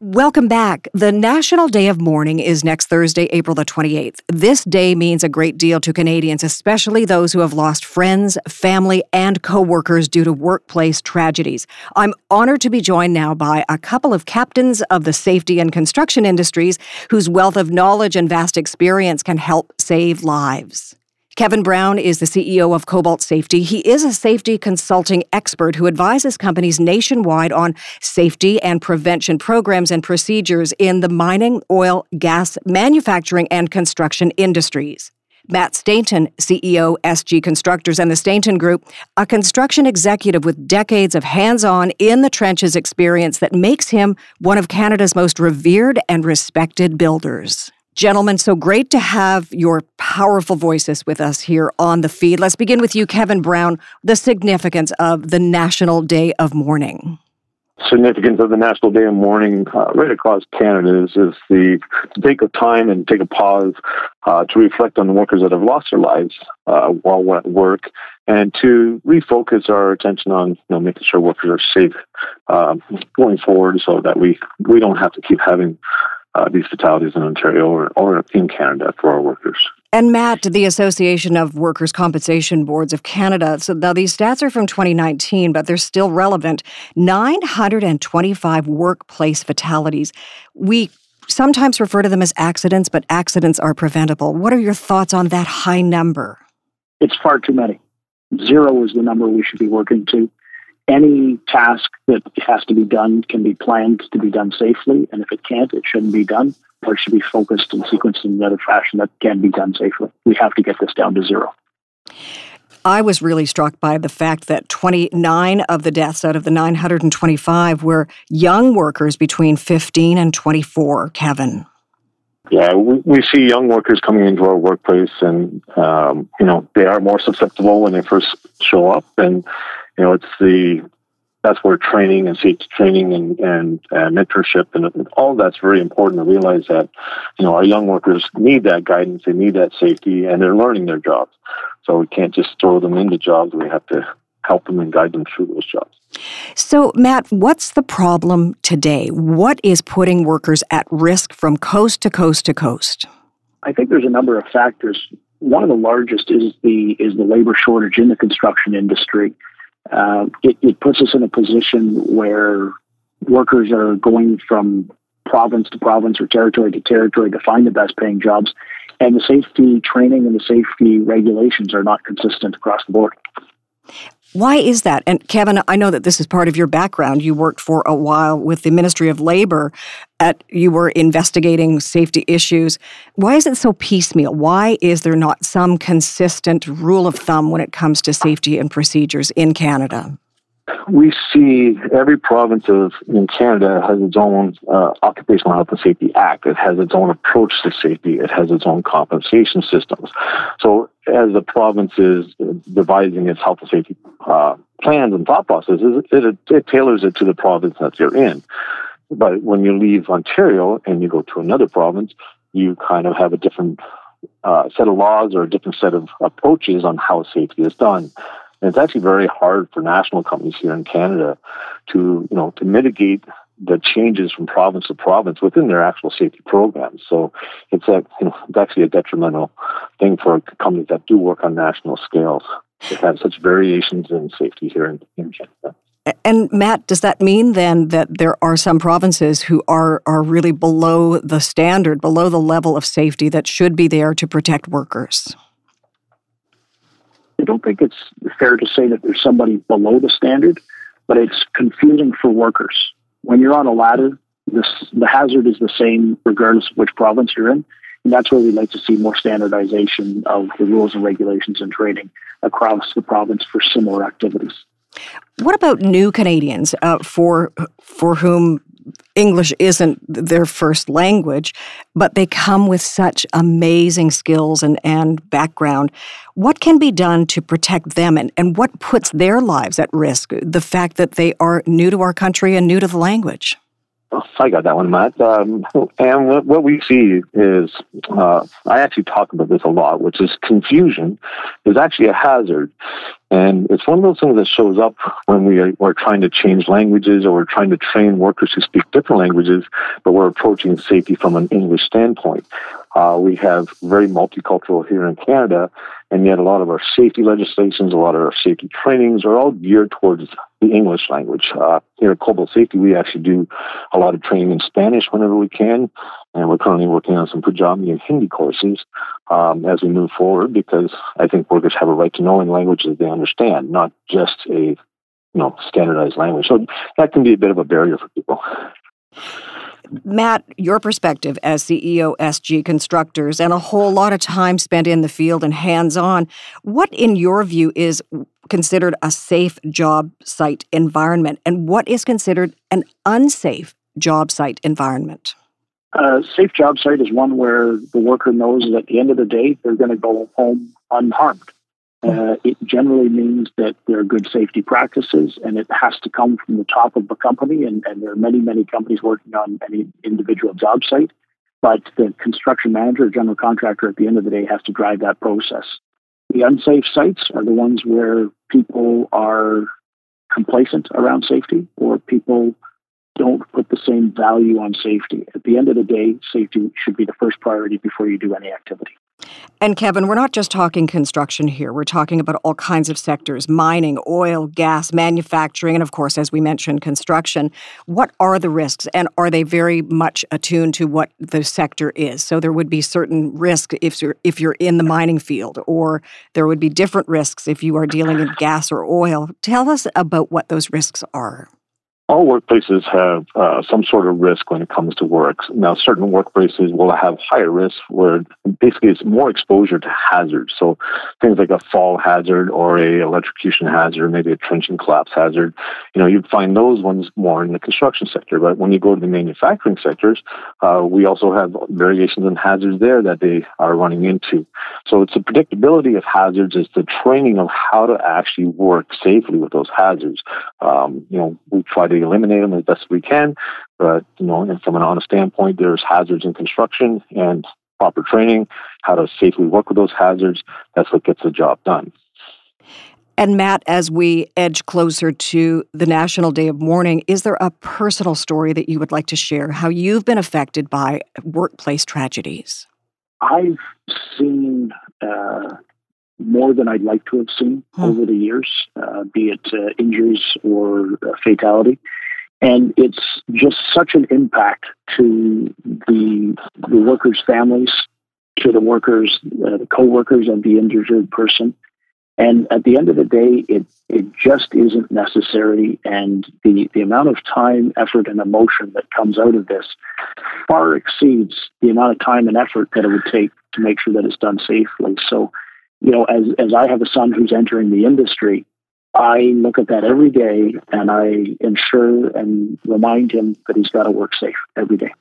Welcome back. The National Day of Mourning is next Thursday, April the twenty-eighth. This day means a great deal to Canadians, especially those who have lost friends, family, and co-workers due to workplace tragedies. I'm honored to be joined now by a couple of captains of the safety and construction industries whose wealth of knowledge and vast experience can help save lives. Kevin Brown is the C E O of Cobalt Safety. He is a safety consulting expert who advises companies nationwide on safety and prevention programs and procedures in the mining, oil, gas, manufacturing, and construction industries. Matt Stainton, C E O, S G Constructors and the Stainton Group, a construction executive with decades of hands-on, in-the-trenches experience that makes him one of Canada's most revered and respected builders. Gentlemen, so great to have your powerful voices with us here on the feed. Let's begin with you, Kevin Brown, the significance of the National Day of Mourning. Significance of the National Day of Mourning uh, right across Canada is, is the take of time and take a pause uh, to reflect on the workers that have lost their lives uh, while we're at work, and to refocus our attention on, you know, making sure workers are safe uh, going forward, so that we, we don't have to keep having Uh, these fatalities in Ontario or, or in Canada for our workers. And Matt, the Association of Workers' Compensation Boards of Canada, so now these stats are from twenty nineteen, but they're still relevant. nine hundred twenty-five workplace fatalities. We sometimes refer to them as accidents, but accidents are preventable. What are your thoughts on that high number? It's far too many. Zero is the number we should be working to. Any task that has to be done can be planned to be done safely, and if it can't, it shouldn't be done, or it should be focused and sequenced in another fashion that can be done safely. We have to get this down to zero. I was really struck by the fact that twenty-nine of the deaths out of the nine hundred twenty-five were young workers between fifteen and twenty-four, Kevin. Yeah, we, we see young workers coming into our workplace, and, um, you know, they are more susceptible when they first show up, and you know, it's the, that's where training and safety training and, and, and mentorship and, and all that's very important to realize that, you know, our young workers need that guidance, they need that safety, and they're learning their jobs. So we can't just throw them into jobs. We have to help them and guide them through those jobs. So, Matt, what's the problem today? What is putting workers at risk from coast to coast to coast? I think there's a number of factors. One of the largest is the is the labor shortage in the construction industry. Uh, it, it puts us in a position where workers are going from province to province or territory to territory to find the best paying jobs, and the safety training and the safety regulations are not consistent across the board. Why is that? And Kevin, I know that this is part of your background. You worked for a while with the Ministry of Labor. At, you were investigating safety issues. Why is it so piecemeal? Why is there not some consistent rule of thumb when it comes to safety and procedures in Canada? We see every province of, in Canada has its own uh, Occupational Health and Safety Act. It has its own approach to safety. It has its own compensation systems. So as the province is devising its health and safety uh, plans and thought processes, it, it, it tailors it to the province that you're in. But when you leave Ontario and you go to another province, you kind of have a different uh, set of laws or a different set of approaches on how safety is done. And it's actually very hard for national companies here in Canada to, you know, to mitigate the changes from province to province within their actual safety programs. So it's a, you know, it's actually a detrimental thing for companies that do work on national scales. They have such variations in safety here in, in Canada. And Matt, does that mean then that there are some provinces who are, are really below the standard, below the level of safety that should be there to protect workers? I don't think it's fair to say that there's somebody below the standard, but it's confusing for workers. When you're on a ladder, this, the hazard is the same regardless of which province you're in. And that's where we'd like to see more standardization of the rules and regulations and training across the province for similar activities. What about new Canadians uh, for for whom English isn't their first language, but they come with such amazing skills and, and background? What can be done to protect them, and, and what puts their lives at risk, the fact that they are new to our country and new to the language? Oh, I got that one, Matt. Um, and what, what we see is, uh, I actually talk about this a lot, which is confusion is actually a hazard. And it's one of those things that shows up when we are, we're trying to change languages, or we're trying to train workers who speak different languages, but we're approaching safety from an English standpoint. Uh, we have very multicultural here in Canada, and yet a lot of our safety legislations, a lot of our safety trainings are all geared towards the English language. Uh, here at Cobalt Safety, we actually do a lot of training in Spanish whenever we can, and we're currently working on some Punjabi and Hindi courses um, as we move forward, because I think workers have a right to know in languages they understand, not just a you know standardized language. So that can be a bit of a barrier for people. Matt, your perspective as C E O, S G Constructors, and a whole lot of time spent in the field and hands-on, what in your view is considered a safe job site environment, and what is considered an unsafe job site environment? A safe job site is one where the worker knows that at the end of the day, they're going to go home unharmed. Uh, it generally means that there are good safety practices, and it has to come from the top of the company, and, and there are many, many companies working on any individual job site, but the construction manager or general contractor at the end of the day has to drive that process. The unsafe sites are the ones where people are complacent around safety, or people don't put the same value on safety. At the end of the day, safety should be the first priority before you do any activity. And Kevin, we're not just talking construction here. We're talking about all kinds of sectors: mining, oil, gas, manufacturing, and of course, as we mentioned, construction. What are the risks, and are they very much attuned to what the sector is? So there would be certain risks if you're, if you're in the mining field, or there would be different risks if you are dealing in gas or oil. Tell us about what those risks are. All workplaces have uh, some sort of risk when it comes to work. Now, certain workplaces will have higher risk where basically it's more exposure to hazards. So things like a fall hazard or a electrocution hazard, maybe a trench and collapse hazard, you know, you'd find those ones more in the construction sector. But when you go to the manufacturing sectors, uh, we also have variations in hazards there that they are running into. So it's the predictability of hazards, it's the training of how to actually work safely with those hazards. Um, you know, we try to eliminate them as best we can, but you know, from an honest standpoint, there's hazards in construction, and proper training, how to safely work with those hazards, that's what gets the job done. And Matt, as we edge closer to the National Day of Mourning, is there a personal story that you would like to share, how you've been affected by workplace tragedies? I've seen uh, more than I'd like to have seen hmm. over the years, uh, be it uh, injuries or uh, fatality. And it's just such an impact to the, the workers' families, to the workers, uh, the co-workers of the injured person. And at the end of the day, it, it just isn't necessary. And the, the amount of time, effort, and emotion that comes out of this far exceeds the amount of time and effort that it would take to make sure that it's done safely. So, you know, as, as I have a son who's entering the industry, I look at that every day, and I ensure and remind him that he's got to work safe every day.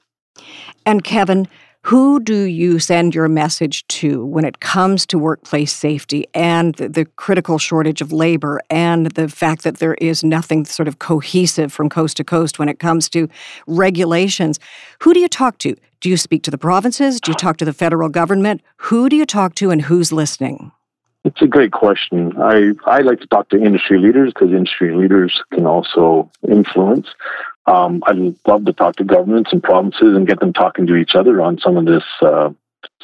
And Kevin, Who do you send your message to when it comes to workplace safety and the, the critical shortage of labor and the fact that there is nothing sort of cohesive from coast to coast when it comes to regulations? Who do you talk to? Do you speak to the provinces? Do you talk to the federal government? Who do you talk to and who's listening? It's a great question. I, I like to talk to industry leaders because industry leaders can also influence. Um, I'd love to talk to governments and provinces and get them talking to each other on some of this, uh,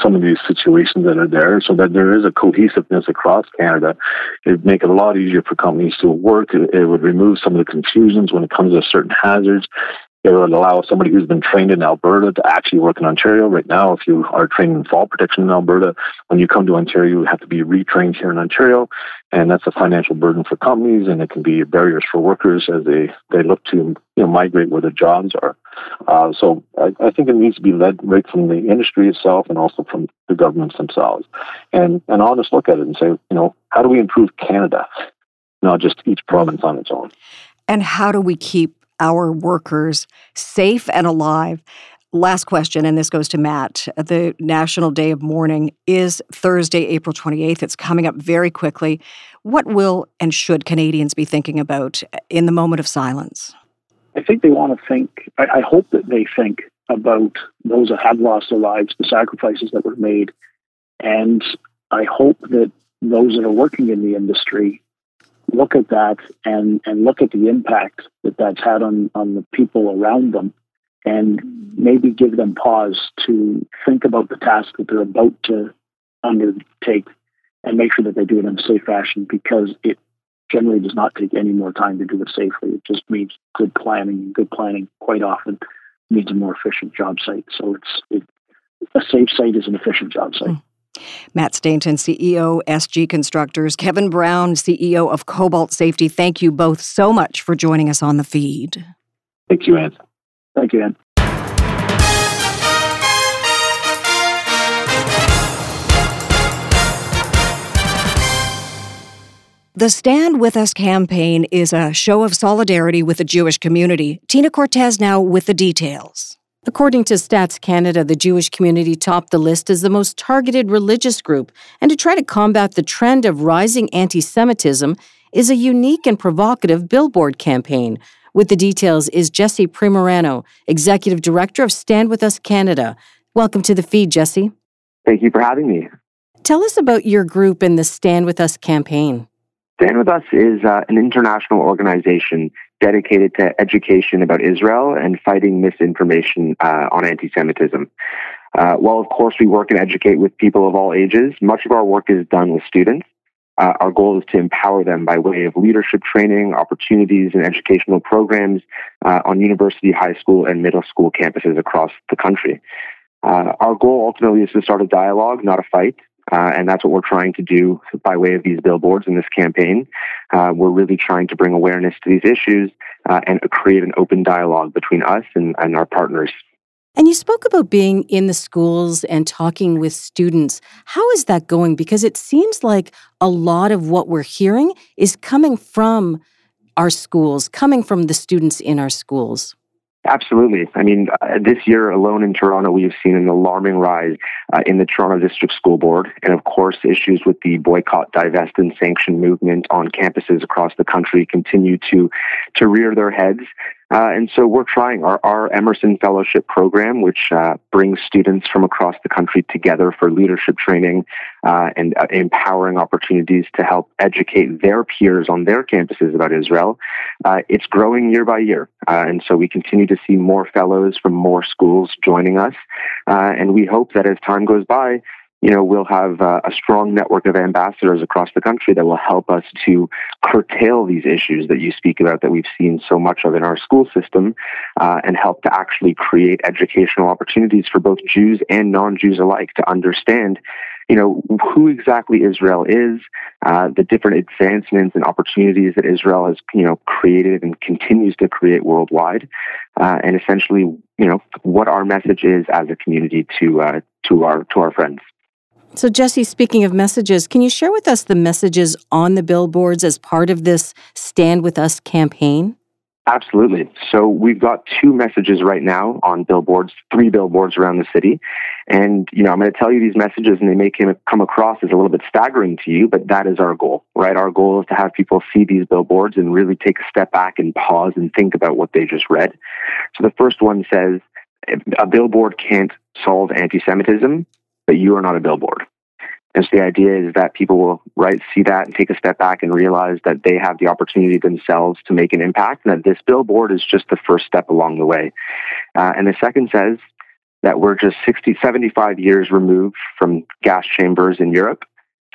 some of these situations that are there, so that there is a cohesiveness across Canada. It'd make it a lot easier for companies to work. It, it would remove some of the confusions when it comes to certain hazards. It would allow somebody who's been trained in Alberta to actually work in Ontario. Right now, if you are trained in fall protection in Alberta, when you come to Ontario, you have to be retrained here in Ontario. And that's a financial burden for companies, and it can be barriers for workers as they, they look to you know, migrate where their jobs are. Uh, so I, I think it needs to be led right from the industry itself and also from the governments themselves. And an honest look at it and say, you know, how do we improve Canada, not just each province on its own? And how do we keep our workers safe and alive? Last question, and this goes to Matt. The National Day of Mourning is Thursday, April twenty-eighth. It's coming up very quickly. What will and should Canadians be thinking about in the moment of silence? I think they want to think, I, I hope that they think about those that have lost their lives, the sacrifices that were made. And I hope that those that are working in the industry look at that and, and look at the impact that that's had on, on the people around them, and maybe give them pause to think about the task that they're about to undertake and make sure that they do it in a safe fashion, because it generally does not take any more time to do it safely. It just means good planning, and good planning quite often means a more efficient job site. So it's it, a safe site is an efficient job site. Mm. Matt Stainton, C E O, S G Constructors, Kevin Brown, C E O of Cobalt Safety, thank you both so much for joining us on the feed. Thank you, Ann. Thank you, Ann. The Stand With Us campaign is a show of solidarity with the Jewish community. Tina Cortese now with the details. According to Stats Canada, the Jewish community topped the list as the most targeted religious group, and to try to combat the trend of rising anti-Semitism is a unique and provocative billboard campaign. With the details is Jesse Primorano, Executive Director of Stand With Us Canada. Welcome to the feed, Jesse. Thank you for having me. Tell us about your group and the Stand With Us campaign. Stand With Us is uh, an international organization dedicated to education about Israel and fighting misinformation uh, on anti-Semitism. Uh, while, of course, we work and educate with people of all ages, much of our work is done with students. Uh, our goal is to empower them by way of leadership training, opportunities, and educational programs uh, on university, high school, and middle school campuses across the country. Uh, our goal ultimately is to start a dialogue, not a fight. Uh, and that's what we're trying to do by way of these billboards in this campaign. Uh, we're really trying to bring awareness to these issues uh, and create an open dialogue between us and, and our partners. And you spoke about being in the schools and talking with students. How is that going? Because it seems like a lot of what we're hearing is coming from our schools, coming from the students in our schools. Absolutely. I mean, uh, this year alone in Toronto, we have seen an alarming rise uh, in the Toronto District School Board, and of course, issues with the boycott, divest, and sanction movement on campuses across the country continue to to rear their heads. Uh, and so we're trying our, our Emerson Fellowship Program, which uh, brings students from across the country together for leadership training uh, and uh, empowering opportunities to help educate their peers on their campuses about Israel. Uh, it's growing year by year. Uh, and so we continue to see more fellows from more schools joining us. Uh, and we hope that as time goes by, you know, we'll have uh, a strong network of ambassadors across the country that will help us to curtail these issues that you speak about that we've seen so much of in our school system uh, and help to actually create educational opportunities for both Jews and non-Jews alike to understand, you know, who exactly Israel is, uh, the different advancements and opportunities that Israel has, you know, created and continues to create worldwide, uh, and essentially, you know, what our message is as a community to uh, to our to our friends. So, Jesse, speaking of messages, can you share with us the messages on the billboards as part of this Stand With Us campaign? Absolutely. So we've got two messages right now on billboards, three billboards around the city. And, you know, I'm going to tell you these messages and they may come across as a little bit staggering to you, but that is our goal, right? Our goal is to have people see these billboards and really take a step back and pause and think about what they just read. So the first one says, a billboard can't solve anti-Semitism, but you are not a billboard. And so the idea is that people will right see that and take a step back and realize that they have the opportunity themselves to make an impact, and that this billboard is just the first step along the way. Uh, and the second says that we're just sixty, seventy-five years removed from gas chambers in Europe.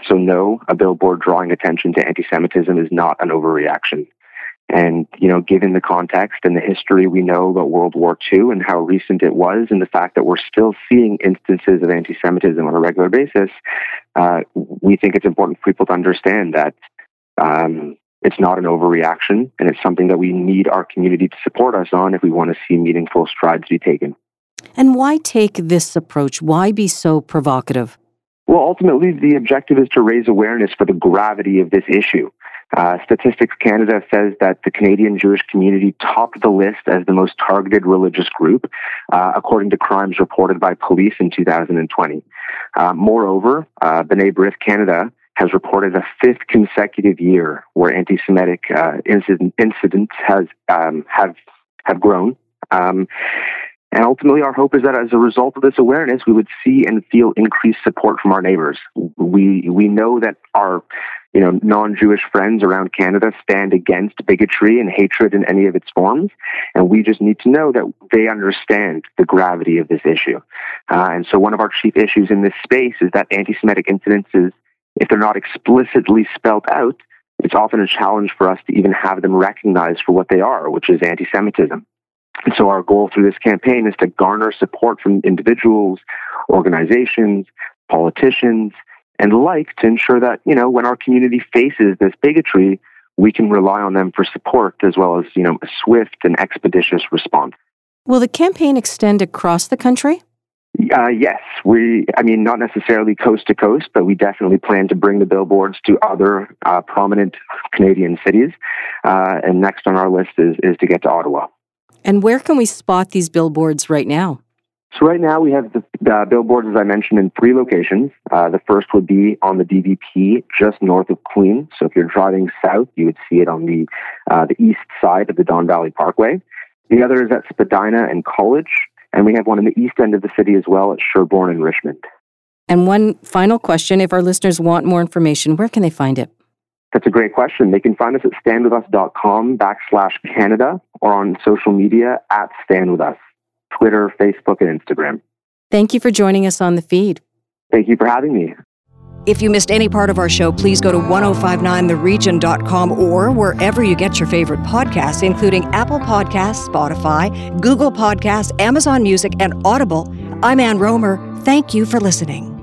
So no, a billboard drawing attention to anti-Semitism is not an overreaction. And, you know, given the context and the history we know about World War Two and how recent it was, and the fact that we're still seeing instances of anti-Semitism on a regular basis, uh, we think it's important for people to understand that um, it's not an overreaction, and it's something that we need our community to support us on if we want to see meaningful strides be taken. And why take this approach? Why be so provocative? Well, ultimately, the objective is to raise awareness for the gravity of this issue. Uh, Statistics Canada says that the Canadian Jewish community topped the list as the most targeted religious group, uh, according to crimes reported by police in two thousand twenty. Uh, moreover, uh, B'nai B'rith Canada has reported a fifth consecutive year where anti-Semitic uh, incident, incidents has um, have have grown. Um, And ultimately, our hope is that as a result of this awareness, we would see and feel increased support from our neighbors. We we know that our you know non-Jewish friends around Canada stand against bigotry and hatred in any of its forms, and we just need to know that they understand the gravity of this issue. Uh, and so one of our chief issues in this space is that anti-Semitic incidences, if they're not explicitly spelled out, it's often a challenge for us to even have them recognized for what they are, which is anti-Semitism. And so our goal through this campaign is to garner support from individuals, organizations, politicians, and the like to ensure that, you know, when our community faces this bigotry, we can rely on them for support as well as, you know, a swift and expeditious response. Will the campaign extend across the country? Uh, yes. We, I mean, not necessarily coast to coast, but we definitely plan to bring the billboards to other uh, prominent Canadian cities. Uh, and next on our list is, is to get to Ottawa. And where can we spot these billboards right now? So right now we have the uh, billboards, as I mentioned, in three locations. Uh, the first would be on the D V P, just north of Queen. So if you're driving south, you would see it on the uh, the east side of the Don Valley Parkway. The other is at Spadina and College, and we have one in the east end of the city as well at Sherbourne and Richmond. And one final question, if our listeners want more information, where can they find it? That's a great question. They can find us at standwithus.com backslash Canada or on social media at Stand With Us, Twitter, Facebook, and Instagram. Thank you for joining us on the feed. Thank you for having me. If you missed any part of our show, please go to ten fifty-nine the region dot com or wherever you get your favorite podcasts, including Apple Podcasts, Spotify, Google Podcasts, Amazon Music, and Audible. I'm Ann Romer. Thank you for listening.